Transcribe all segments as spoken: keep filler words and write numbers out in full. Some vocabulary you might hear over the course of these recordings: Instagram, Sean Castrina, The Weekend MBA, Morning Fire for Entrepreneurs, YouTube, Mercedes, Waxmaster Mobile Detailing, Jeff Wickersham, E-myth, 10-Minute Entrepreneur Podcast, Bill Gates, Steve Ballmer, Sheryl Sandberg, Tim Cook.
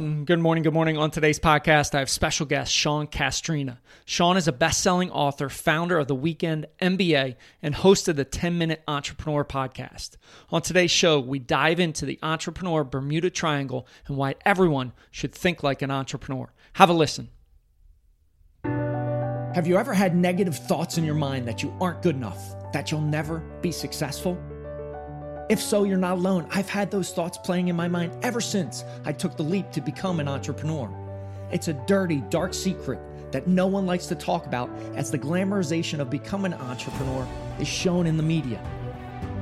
Good morning, good morning. On today's podcast, I have special guest Sean Castrina. Sean is a best-selling author, founder of The Weekend M B A, and host of the ten-Minute Entrepreneur Podcast. On today's show, we dive into the entrepreneur Bermuda Triangle and why everyone should think like an entrepreneur. Have a listen. Have you ever had negative thoughts in your mind that you aren't good enough, that you'll never be successful? If so, you're not alone. I've had those thoughts playing in my mind ever since I took the leap to become an entrepreneur. It's a dirty, dark secret that no one likes to talk about, as the glamorization of becoming an entrepreneur is shown in the media.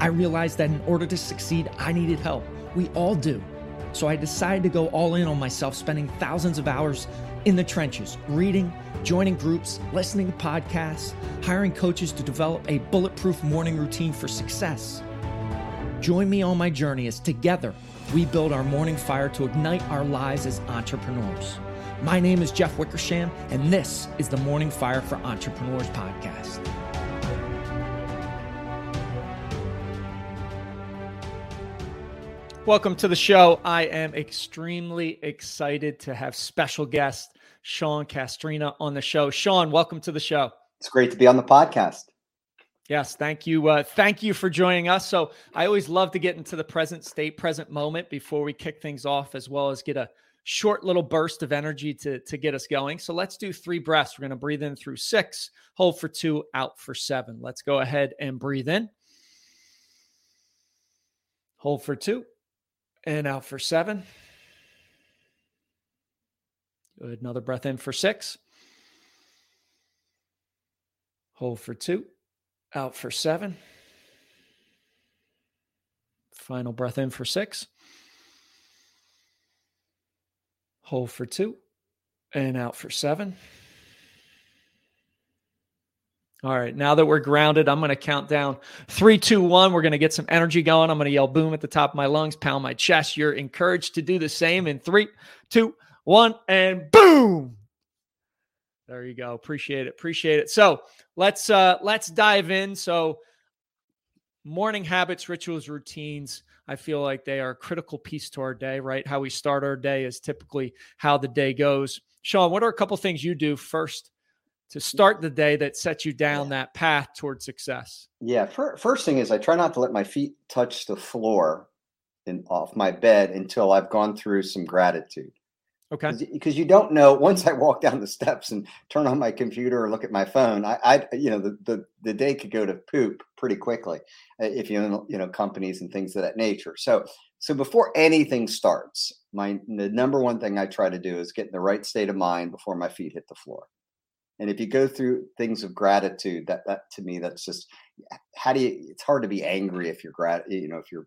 I realized that in order to succeed, I needed help. We all do. So I decided to go all in on myself, spending thousands of hours in the trenches, reading, joining groups, listening to podcasts, hiring coaches to develop a bulletproof morning routine for success. Join me on my journey as together we build our morning fire to ignite our lives as entrepreneurs. My name is Jeff Wickersham, and this is the Morning Fire for Entrepreneurs podcast. Welcome to the show. I am extremely excited to have special guest Sean Castrina on the show. Sean, welcome to the show. It's great to be on the podcast. Yes, thank you. Uh, thank you for joining us. So I always love to get into the present state, present moment before we kick things off, as well as get a short little burst of energy to, to get us going. So let's do three breaths. We're going to breathe in through six, hold for two, out for seven. Let's go ahead and breathe in. Hold for two and out for seven. Good. Another breath in for six. Hold for two. Out for seven. Final breath in for six. Hold for two. And out for seven. All right. Now that we're grounded, I'm going to count down three, two, one. We're going to get some energy going. I'm going to yell boom at the top of my lungs, pound my chest. You're encouraged to do the same in three, two, one, and boom. There you go. Appreciate it. Appreciate it. So let's uh, let's dive in. So morning habits, rituals, routines, I feel like they are a critical piece to our day, right? How we start our day is typically how the day goes. Sean, what are a couple of things you do first to start the day that sets you down yeah. that path towards success? Yeah. First thing is I try not to let my feet touch the floor and off my bed until I've gone through some gratitude. Okay. Because you don't know, once I walk down the steps and turn on my computer or look at my phone, I, I you know, the, the, the day could go to poop pretty quickly if you know, you know, companies and things of that nature. So, so before anything starts, my, the number one thing I try to do is get in the right state of mind before my feet hit the floor. And if you go through things of gratitude, that, that to me, that's just, how do you, it's hard to be angry if you're grat, you know, if you're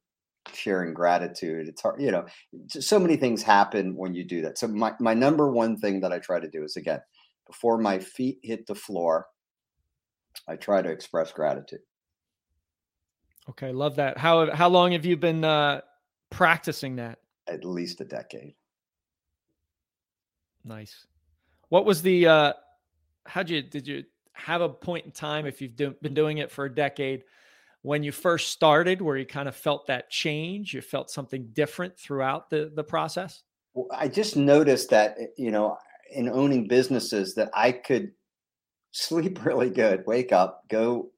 sharing gratitude. It's hard, you know, so many things happen when you do that. So my, my number one thing that I try to do is, again, before my feet hit the floor, I try to express gratitude. Okay. Love that. How, how long have you been uh, practicing that? At least a decade. Nice. What was the, uh, how'd you, did you have a point in time, if you've do, been doing it for a decade, when you first started, where you kind of felt that change, you felt something different throughout the, the process? Well, I just noticed that, you know, in owning businesses, that I could sleep really good, wake up, go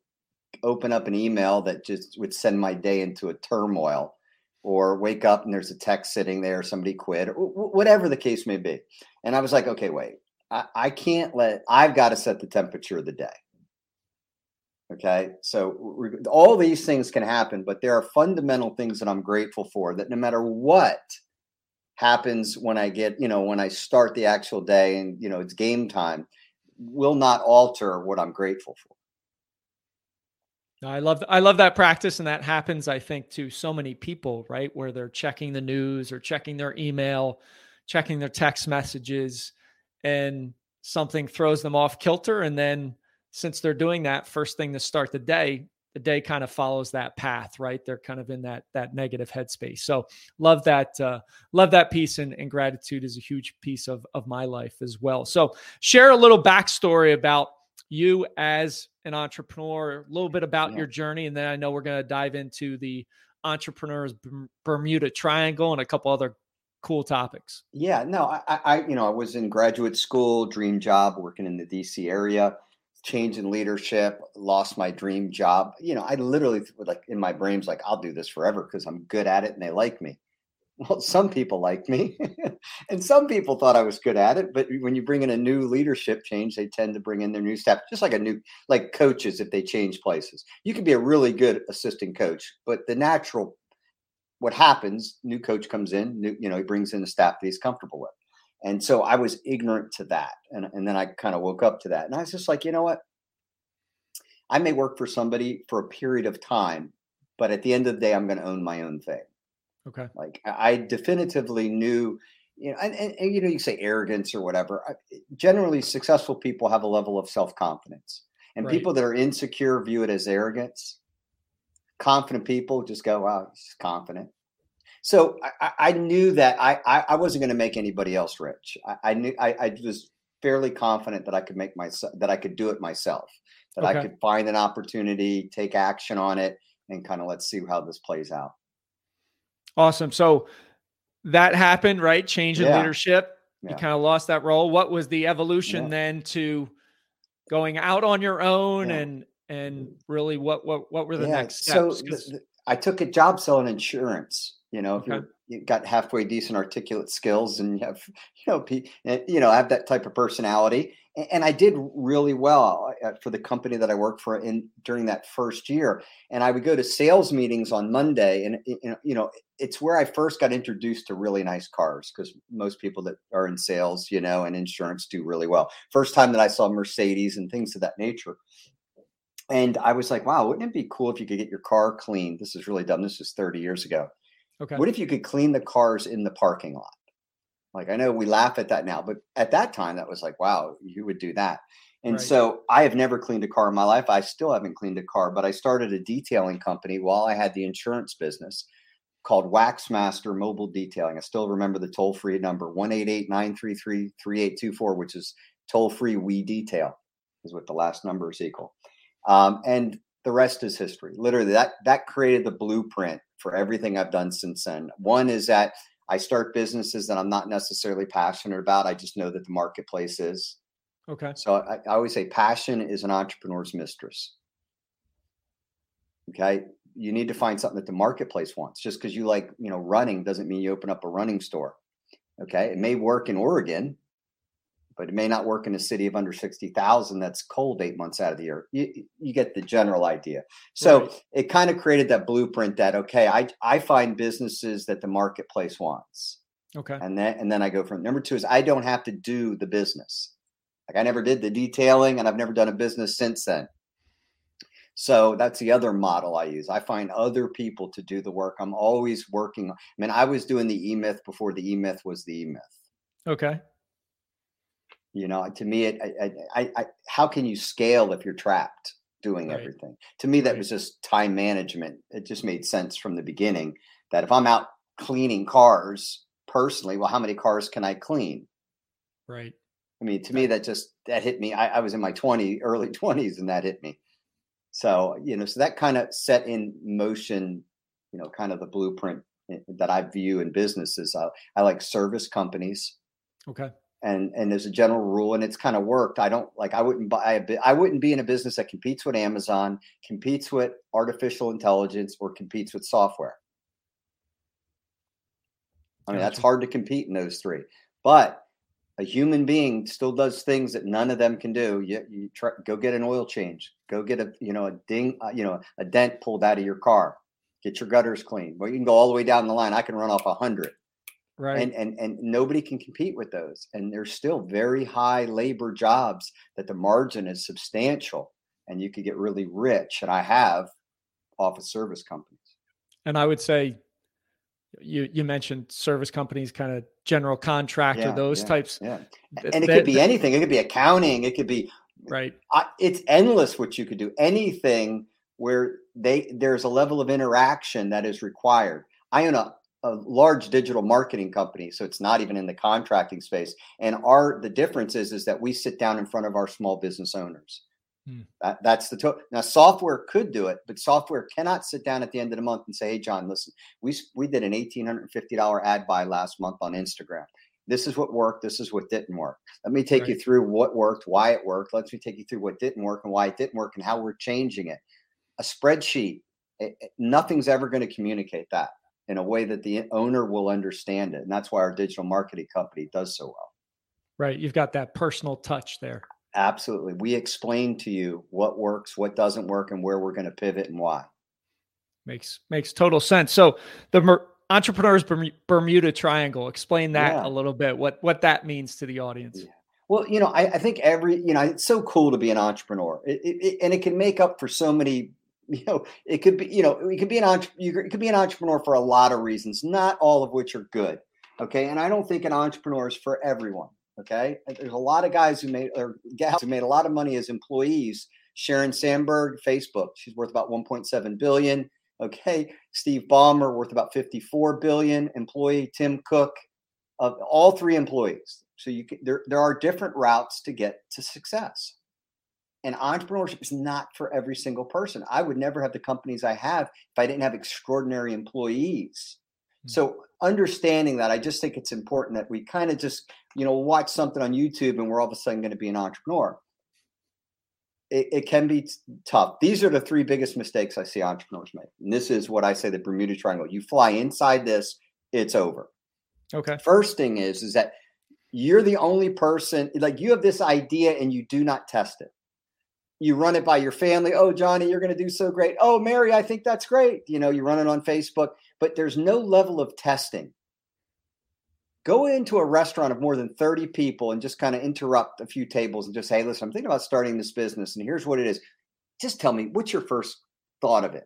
open up an email that just would send my day into a turmoil, or wake up and there's a text sitting there, somebody quit, or whatever the case may be. And I was like, okay, wait, I, I can't let, I've got to set the temperature of the day. Okay, so all these things can happen, but there are fundamental things that I'm grateful for, that no matter what happens when I get, you know, when I start the actual day and, you know, it's game time, will not alter what I'm grateful for. I love I love that practice. And that happens, I think, to so many people, right, where they're checking the news or checking their email, checking their text messages, and something throws them off kilter. And then since they're doing that first thing to start the day, the day kind of follows that path, right? They're kind of in that, that negative headspace. So love that, uh, love that piece. And, and gratitude is a huge piece of, of my life as well. So share a little backstory about you as an entrepreneur, a little bit about yeah. your journey. And then I know we're going to dive into the entrepreneur's Bermuda Triangle and a couple other cool topics? Yeah, no, I, I, you know, I was in graduate school, dream job, working in the D C area, change in leadership, lost my dream job. You know, I literally like in my brain's like, I'll do this forever because I'm good at it and they like me. Well, some people like me and some people thought I was good at it. But when you bring in a new leadership change, they tend to bring in their new staff, just like a new like coaches. If they change places, you could be a really good assistant coach. But the natural what happens, new coach comes in, new, you know, he brings in a staff that he's comfortable with. And so I was ignorant to that. And, and then I kind of woke up to that. And I was just like, you know what? I may work for somebody for a period of time, but at the end of the day, I'm going to own my own thing. Okay. Like I definitively knew, you know, and, and, and you know, you say arrogance or whatever. I, generally, successful people have a level of self-confidence, and right. people that are insecure view it as arrogance. Confident people just go, "Wow, he's confident." So I, I knew that I I wasn't going to make anybody else rich. I, I knew I, I was fairly confident that I could make myself that I could do it myself. That okay. I could find an opportunity, take action on it, and kind of let's see how this plays out. Awesome. So that happened, right? Change in yeah. leadership. Yeah. You kind of lost that role. What was the evolution yeah. then to going out on your own yeah. and and really what what what were the yeah. next steps? So the, the, I took a job selling insurance. You know, okay. if you're, you got halfway decent articulate skills and you have, you know, you know, I have that type of personality. And I did really well for the company that I worked for in during that first year. And I would go to sales meetings on Monday. And, you know, it's where I first got introduced to really nice cars because most people that are in sales, you know, and insurance do really well. First time that I saw Mercedes and things of that nature. And I was like, wow, wouldn't it be cool if you could get your car cleaned? This is really dumb. This is thirty years ago. Okay. What if you could clean the cars in the parking lot? Like, I know we laugh at that now, but at that time, that was like, wow, you would do that. And right. so I have never cleaned a car in my life. I still haven't cleaned a car, but I started a detailing company while I had the insurance business called Waxmaster Mobile Detailing. I still remember the toll-free number, one eight eight nine three three three eight two four, which is toll-free we detail, is what the last number is equal. Um, and the rest is history. Literally, that that created the blueprint for everything I've done since then. One is that I start businesses that I'm not necessarily passionate about. I just know that the marketplace is. Okay. So I, I always say passion is an entrepreneur's mistress. Okay. You need to find something that the marketplace wants. Just because you like, you know, running doesn't mean you open up a running store. Okay. It may work in Oregon, but it may not work in a city of under sixty thousand that's cold eight months out of the year. You, you get the general idea. So right. it kind of created that blueprint that, okay, I, I find businesses that the marketplace wants. Okay. And then, and then I go from number two is I don't have to do the business. Like I never did the detailing and I've never done a business since then. So that's the other model I use. I find other people to do the work. I'm always working. I mean, I was doing the E-myth before the E-myth was the E-myth. Okay. You know, to me, it, I, I, I, how can you scale if you're trapped doing right. everything? To me, that right. was just time management. It just made sense from the beginning that if I'm out cleaning cars personally, well, how many cars can I clean? Right. I mean, to me, that just, that hit me. I, I was in my twenties, early twenties, and that hit me. So, you know, so that kind of set in motion, you know, kind of the blueprint that I view in businesses. I, I like service companies. Okay. And and there's a general rule, and it's kind of worked. I don't like I wouldn't buy a, I wouldn't be in a business that competes with Amazon, competes with artificial intelligence, or competes with software. I mean, that's hard to compete in those three. But a human being still does things that none of them can do. You, you try, go get an oil change, go get a you know a ding uh, you know a dent pulled out of your car, get your gutters cleaned. Well, you can go all the way down the line. I can run off a hundred. Right. And, and and nobody can compete with those. And there's still very high labor jobs that the margin is substantial and you could get really rich. And I have off of service companies. And I would say you you mentioned service companies, kind of general contractor, yeah, those yeah, types. Yeah. And th- it could be th- anything. It could be accounting. It could be right. I, it's endless what you could do. Anything where they there's a level of interaction that is required. I own a a large digital marketing company. So it's not even in the contracting space. And our, the difference is, is that we sit down in front of our small business owners Hmm. That, that's the total. Now, software could do it, but software cannot sit down at the end of the month and say, "Hey, John, listen, we we did an eighteen hundred fifty dollars ad buy last month on Instagram. This is what worked. This is what didn't work. Let me take right. you through what worked, why it worked. Let me take you through what didn't work and why it didn't work and how we're changing it." A spreadsheet, it, it, nothing's ever going to communicate that in a way that the owner will understand it. And that's why our digital marketing company does so well. Right. You've got that personal touch there. Absolutely. We explain to you what works, what doesn't work, and where we're going to pivot and why. Makes makes total sense. So the mer- Entrepreneur's Bermuda Triangle, explain that yeah. a little bit, what what that means to the audience. Yeah. Well, you know, I, I think every, you know, it's so cool to be an entrepreneur it, it, it, and it can make up for so many, you know, it could be, you know, it could be an entre- you could, it could be an entrepreneur for a lot of reasons, not all of which are good. Okay. And I don't think an entrepreneur is for everyone. Okay. There's a lot of guys who made, or gals who made a lot of money as employees. Sheryl Sandberg, Facebook, she's worth about one point seven billion. Okay. Steve Ballmer, worth about fifty-four billion. Employee Tim Cook, of all three employees. So you can, there, there are different routes to get to success. And entrepreneurship is not for every single person. I would never have the companies I have if I didn't have extraordinary employees. Mm-hmm. So understanding that, I just think it's important that we kind of just, you know, watch something on YouTube and we're all of a sudden going to be an entrepreneur. It, it can be t- tough. These are the three biggest mistakes I see entrepreneurs make. And this is what I say, the Bermuda Triangle. You fly inside this, it's over. Okay. First thing is, is that you're the only person, like you have this idea and you do not test it. You run it by your family. "Oh, Johnny, you're going to do so great. Oh, Mary, I think that's great." You know, you run it on Facebook, but there's no level of testing. Go into a restaurant of more than thirty people and just kind of interrupt a few tables and just say, "Hey, listen, I'm thinking about starting this business and here's what it is. Just tell me, what's your first thought of it?"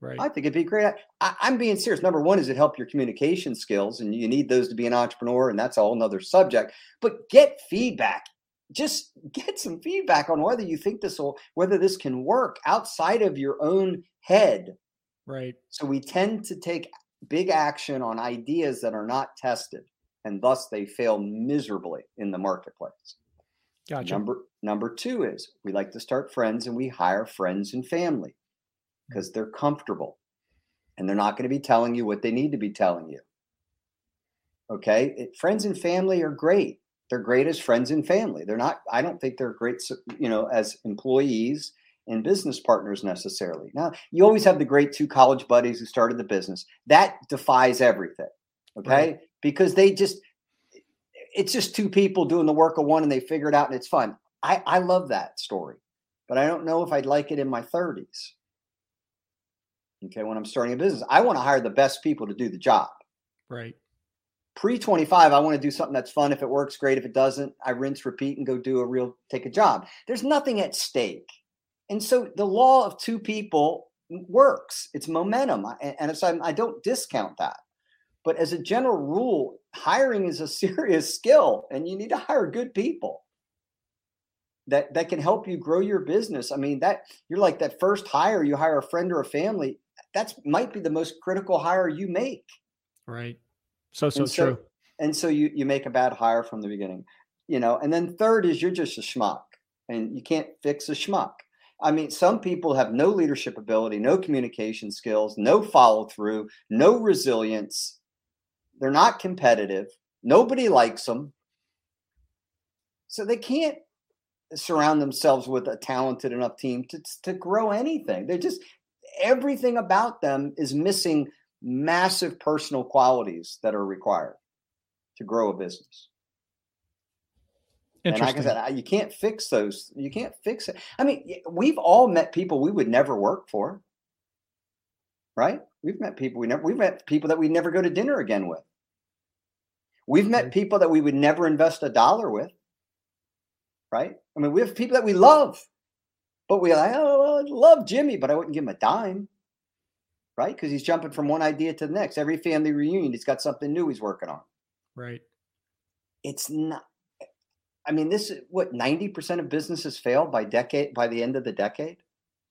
Right. I think it'd be great. I, I'm being serious. Number one is it helps your communication skills, and you need those to be an entrepreneur, and that's a whole nother subject, but get feedback. Just get some feedback on whether you think this will, whether this can work outside of your own head. Right. So we tend to take big action on ideas that are not tested, and thus they fail miserably in the marketplace. Gotcha. Number, number two is we like to start friends, and we hire friends and family because they're comfortable and they're not going to be telling you what they need to be telling you. Okay. It, friends and family are great. They're great as friends and family. They're not, I don't think they're great, you know, as employees and business partners necessarily. Now, you always have the great two college buddies who started the business. That defies everything. Okay. Right. Because they just, it's just two people doing the work of one, and they figure it out and it's fun. I, I love that story, but I don't know if I'd like it in my thirties. Okay. When I'm starting a business, I want to hire the best people to do the job. Right. pre twenty-five, I want to do something that's fun. If it works, great. If it doesn't, I rinse, repeat, and go do a real, take a job. There's nothing at stake. And so the law of two people works. It's momentum. And so I don't discount that. But as a general rule, hiring is a serious skill, and you need to hire good people that, that can help you grow your business. I mean, that you're like that first hire, you hire a friend or a family. That's might be the most critical hire you make. Right. So, so, and so true. And so you, you make a bad hire from the beginning, you know, and then third is you're just a schmuck, and you can't fix a schmuck. I mean, some people have no leadership ability, no communication skills, no follow through, no resilience. They're not competitive. Nobody likes them. So they can't surround themselves with a talented enough team to, to grow anything. They're just, everything about them is missing massive personal qualities that are required to grow a business. Interesting. And like I said, you can't fix those. You can't fix it. I mean, we've all met people we would never work for, right? We've met people we never, we've met people that we never go to dinner again with. We've met people that we would never invest a dollar with, right? I mean, we have people that we love, but we're like, "Oh, well, I love Jimmy, but I wouldn't give him a dime," right? Because he's jumping from one idea to the next. Every family reunion, he's got something new he's working on. Right. It's not, I mean, this is what ninety percent of businesses fail by decade, by the end of the decade.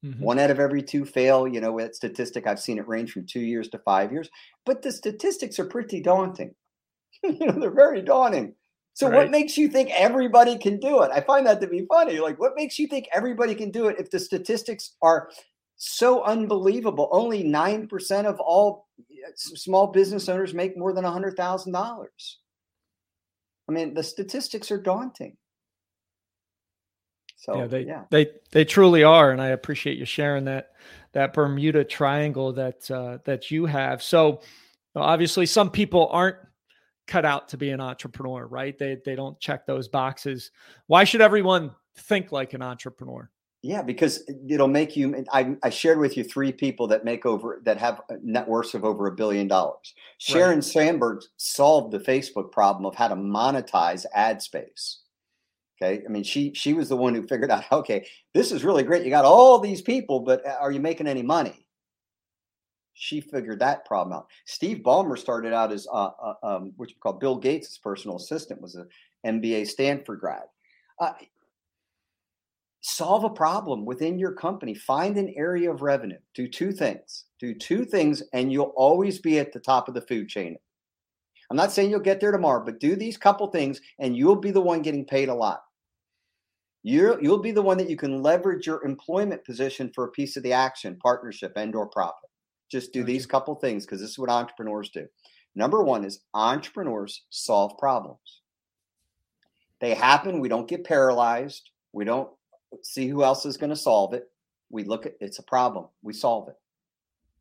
Mm-hmm. One out of every two fail, you know, with statistic, I've seen it range from two years to five years, but the statistics are pretty daunting. You know, they're very daunting. So right. What makes you think everybody can do it? I find that to be funny. Like, what makes you think everybody can do it if the statistics are so unbelievable? Only nine percent of all small business owners make more than one hundred thousand dollars. I mean, the statistics are daunting. So, yeah, they, yeah. they they truly are. And I appreciate you sharing that that Bermuda Triangle that uh, that you have. So obviously some people aren't cut out to be an entrepreneur, right? They they don't check those boxes. Why should everyone think like an entrepreneur? Yeah, because it'll make you. I, I shared with you three people that make over that have net worths of over a billion dollars. Sheryl right. Sandberg solved the Facebook problem of how to monetize ad space. Okay, I mean she she was the one who figured out. Okay, this is really great. You got all these people, but are you making any money? She figured that problem out. Steve Ballmer started out as uh, uh, um, what you call Bill Gates' personal assistant. Was an M B A Stanford grad. Uh, Solve a problem within your company. Find an area of revenue. Do two things. Do two things, and you'll always be at the top of the food chain. I'm not saying you'll get there tomorrow, but do these couple things, and you'll be the one getting paid a lot. You're, you'll be the one that you can leverage your employment position for a piece of the action, partnership, and or profit. Just do these couple things, because this is what entrepreneurs do. Number one is entrepreneurs solve problems. They happen. We don't get paralyzed. We don't see who else is going to solve it. We look at it's a problem. We solve it.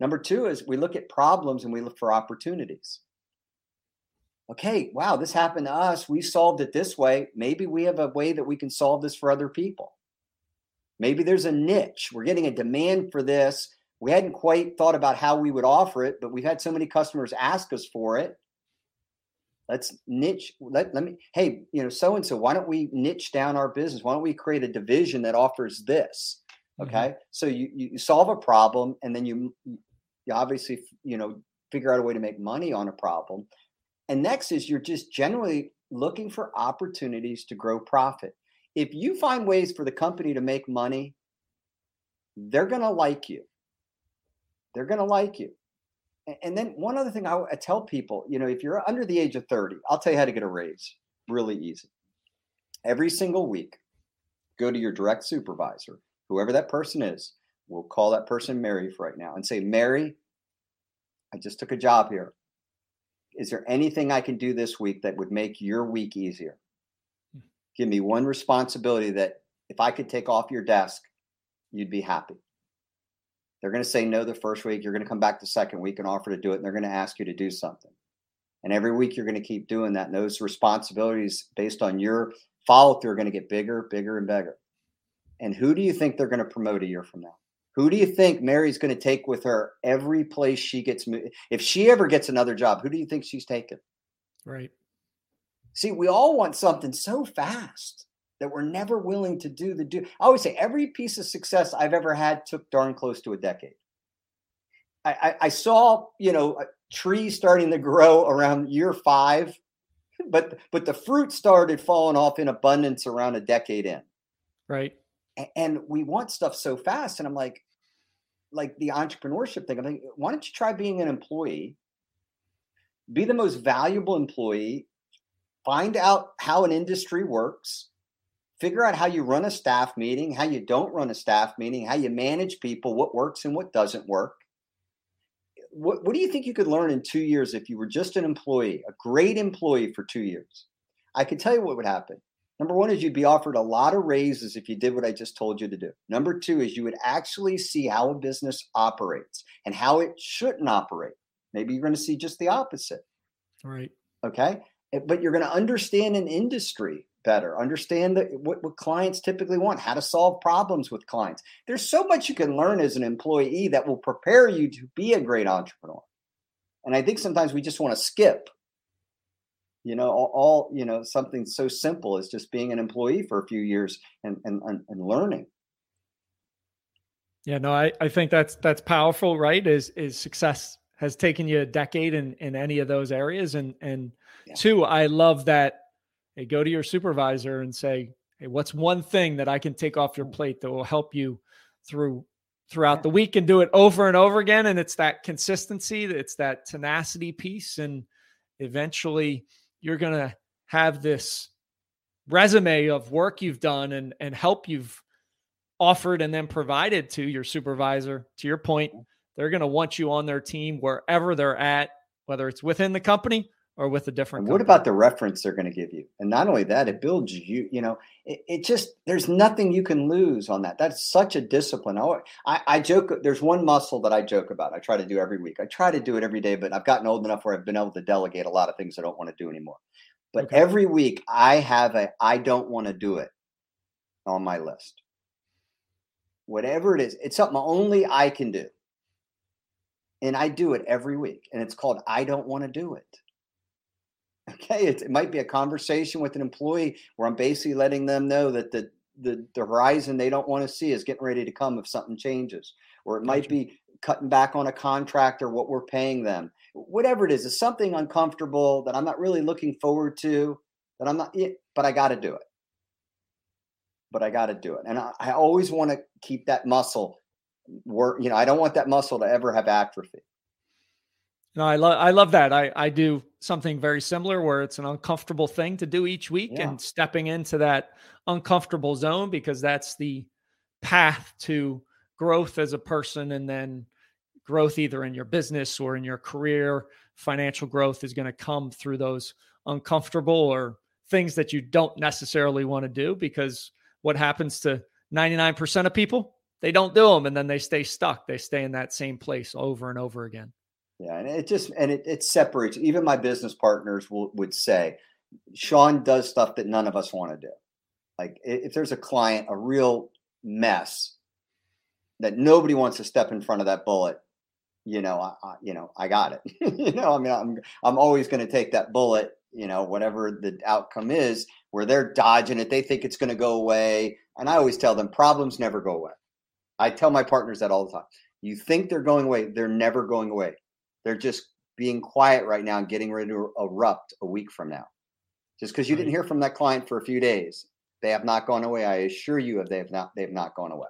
Number two is we look at problems and we look for opportunities. Okay, wow, this happened to us. We solved it this way. Maybe we have a way that we can solve this for other people. Maybe there's a niche. We're getting a demand for this. We hadn't quite thought about how we would offer it, but we've had so many customers ask us for it. Let's niche. Let, let me, hey, you know, so-and-so, why don't we niche down our business? Why don't we create a division that offers this? Okay. Mm-hmm. So you, you solve a problem, and then you, you obviously, you know, figure out a way to make money on a problem. And next is you're just generally looking for opportunities to grow profit. If you find ways for the company to make money, they're going to like you. They're going to like you. And then one other thing I tell people, you know, if you're under the age of thirty, I'll tell you how to get a raise. Really easy. Every single week, go to your direct supervisor, whoever that person is. We'll call that person Mary for right now and say, Mary, I just took a job here. Is there anything I can do this week that would make your week easier? Give me one responsibility that if I could take off your desk, you'd be happy. They're going to say no the first week. You're going to come back the second week and offer to do it. And they're going to ask you to do something. And every week you're going to keep doing that. And those responsibilities based on your follow through are going to get bigger, bigger, and bigger. And who do you think they're going to promote a year from now? Who do you think Mary's going to take with her every place she gets moved? If she ever gets another job, who do you think she's taking? Right. See, we all want something so fast that we're never willing to do the do. I always say every piece of success I've ever had took darn close to a decade. I, I, I saw, you know, a tree starting to grow around year five, but but the fruit started falling off in abundance around a decade in. Right. And, and we want stuff so fast. And I'm like, like the entrepreneurship thing. I'm like, why don't you try being an employee? Be the most valuable employee. Find out how an industry works. Figure out how you run a staff meeting, how you don't run a staff meeting, how you manage people, what works and what doesn't work. What, what do you think you could learn in two years if you were just an employee, a great employee for two years? I can tell you what would happen. Number one is you'd be offered a lot of raises if you did what I just told you to do. Number two is you would actually see how a business operates and how it shouldn't operate. Maybe you're going to see just the opposite. Right. Okay. But you're going to understand an industry better, understand the, what, what clients typically want, how to solve problems with clients. There's so much you can learn as an employee that will prepare you to be a great entrepreneur. And I think sometimes we just want to skip, you know, all, all you know, something so simple as just being an employee for a few years and and, and, and learning. Yeah, no, I, I think that's that's powerful, right? Is is success has taken you a decade in, in any of those areas. And and yeah. Two, I love that. Hey, go to your supervisor and say, hey, what's one thing that I can take off your plate that will help you through throughout yeah. the week, and do it over and over again. And it's that consistency, it's that tenacity piece. And eventually you're going to have this resume of work you've done and, and help you've offered and then provided to your supervisor. To your point, they're going to want you on their team wherever they're at, whether it's within the company or with a different company. What about the reference they're going to give you? And not only that, it builds you, you know, it, it just, there's nothing you can lose on that. That's such a discipline. I, I joke, there's one muscle that I joke about. I try to do every week. I try to do it every day, but I've gotten old enough where I've been able to delegate a lot of things I don't want to do anymore. But okay. Every week I have a, I don't want to do it on my list. Whatever it is, it's something only I can do. And I do it every week. And it's called, I don't want to do it. Okay, it's, it might be a conversation with an employee where I'm basically letting them know that the, the, the horizon they don't want to see is getting ready to come if something changes. Or it might be cutting back on a contract or what we're paying them. Whatever it is, it's something uncomfortable that I'm not really looking forward to, that I'm not, but I got to do it. But I got to do it. And I, I always want to keep that muscle work. You know, I don't want that muscle to ever have atrophy. No, I love I love that. I, I do something very similar where it's an uncomfortable thing to do each week yeah. and stepping into that uncomfortable zone, because that's the path to growth as a person, and then growth either in your business or in your career. Financial growth is going to come through those uncomfortable or things that you don't necessarily want to do, because what happens to ninety-nine percent of people? They don't do them, and then they stay stuck. They stay in that same place over and over again. Yeah. And it just, and it, it separates. Even my business partners will, would say, Sean does stuff that none of us want to do. Like if there's a client, a real mess that nobody wants to step in front of that bullet, you know, I, I you know, I got it, you know, I mean, I'm, I'm always going to take that bullet, you know, whatever the outcome is, where they're dodging it. They think it's going to go away. And I always tell them problems never go away. I tell my partners that all the time. You think they're going away. They're never going away. They're just being quiet right now and getting ready to erupt a week from now. Just because you didn't hear from that client for a few days, they have not gone away. I assure you, if they have not, they have not gone away.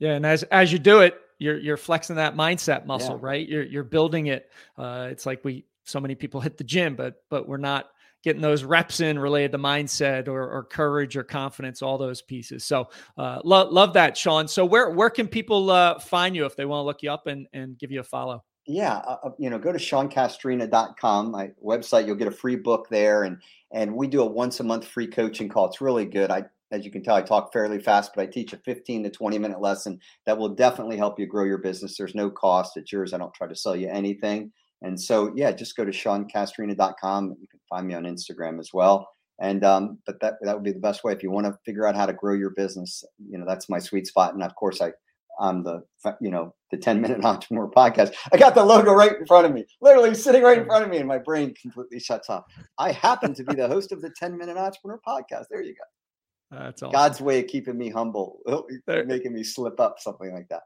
Yeah, and as as you do it, you're you're flexing that mindset muscle, yeah. right? You're you're building it. Uh, it's like we so many people hit the gym, but but we're not getting those reps in related to mindset or, or courage or confidence, all those pieces. So uh, lo- love that, Sean. So where where can people uh, find you if they want to look you up and and give you a follow? Yeah. Uh, you know, go to sean castrina dot com, my website. You'll get a free book there. And, and we do a once a month free coaching call. It's really good. I, as you can tell, I talk fairly fast, but I teach a fifteen to twenty minute lesson that will definitely help you grow your business. There's no cost. It's yours. I don't try to sell you anything. And so, yeah, just go to sean castrina dot com. You can find me on Instagram as well. And, um, but that, that would be the best way if you want to figure out how to grow your business. You know, that's my sweet spot. And of course I, on the, you know, the ten minute Entrepreneur Podcast. I got the logo right in front of me, literally sitting right in front of me, and my brain completely shuts off. I happen to be the host of the ten minute Entrepreneur Podcast. There you go. That's awesome. God's way of keeping me humble, there. Making me slip up, something like that.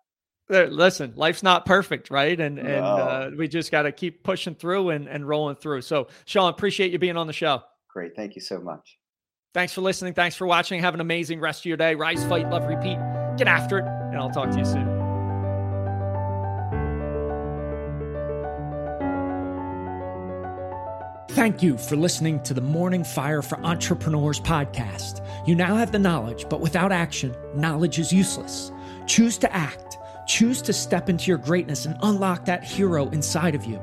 There, listen, life's not perfect, right? And no. and uh, we just got to keep pushing through and, and rolling through. So, Sean, appreciate you being on the show. Great. Thank you so much. Thanks for listening. Thanks for watching. Have an amazing rest of your day. Rise, fight, love, repeat. Get after it, and I'll talk to you soon. Thank you for listening to the Morning Fire for Entrepreneurs podcast. You now have the knowledge, but without action, knowledge is useless. Choose to act. Choose to step into your greatness and unlock that hero inside of you.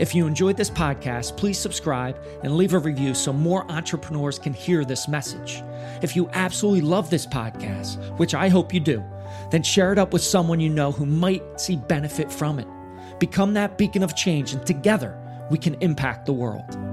If you enjoyed this podcast, please subscribe and leave a review so more entrepreneurs can hear this message. If you absolutely love this podcast, which I hope you do, then share it up with someone you know who might see benefit from it. Become that beacon of change, and together we can impact the world.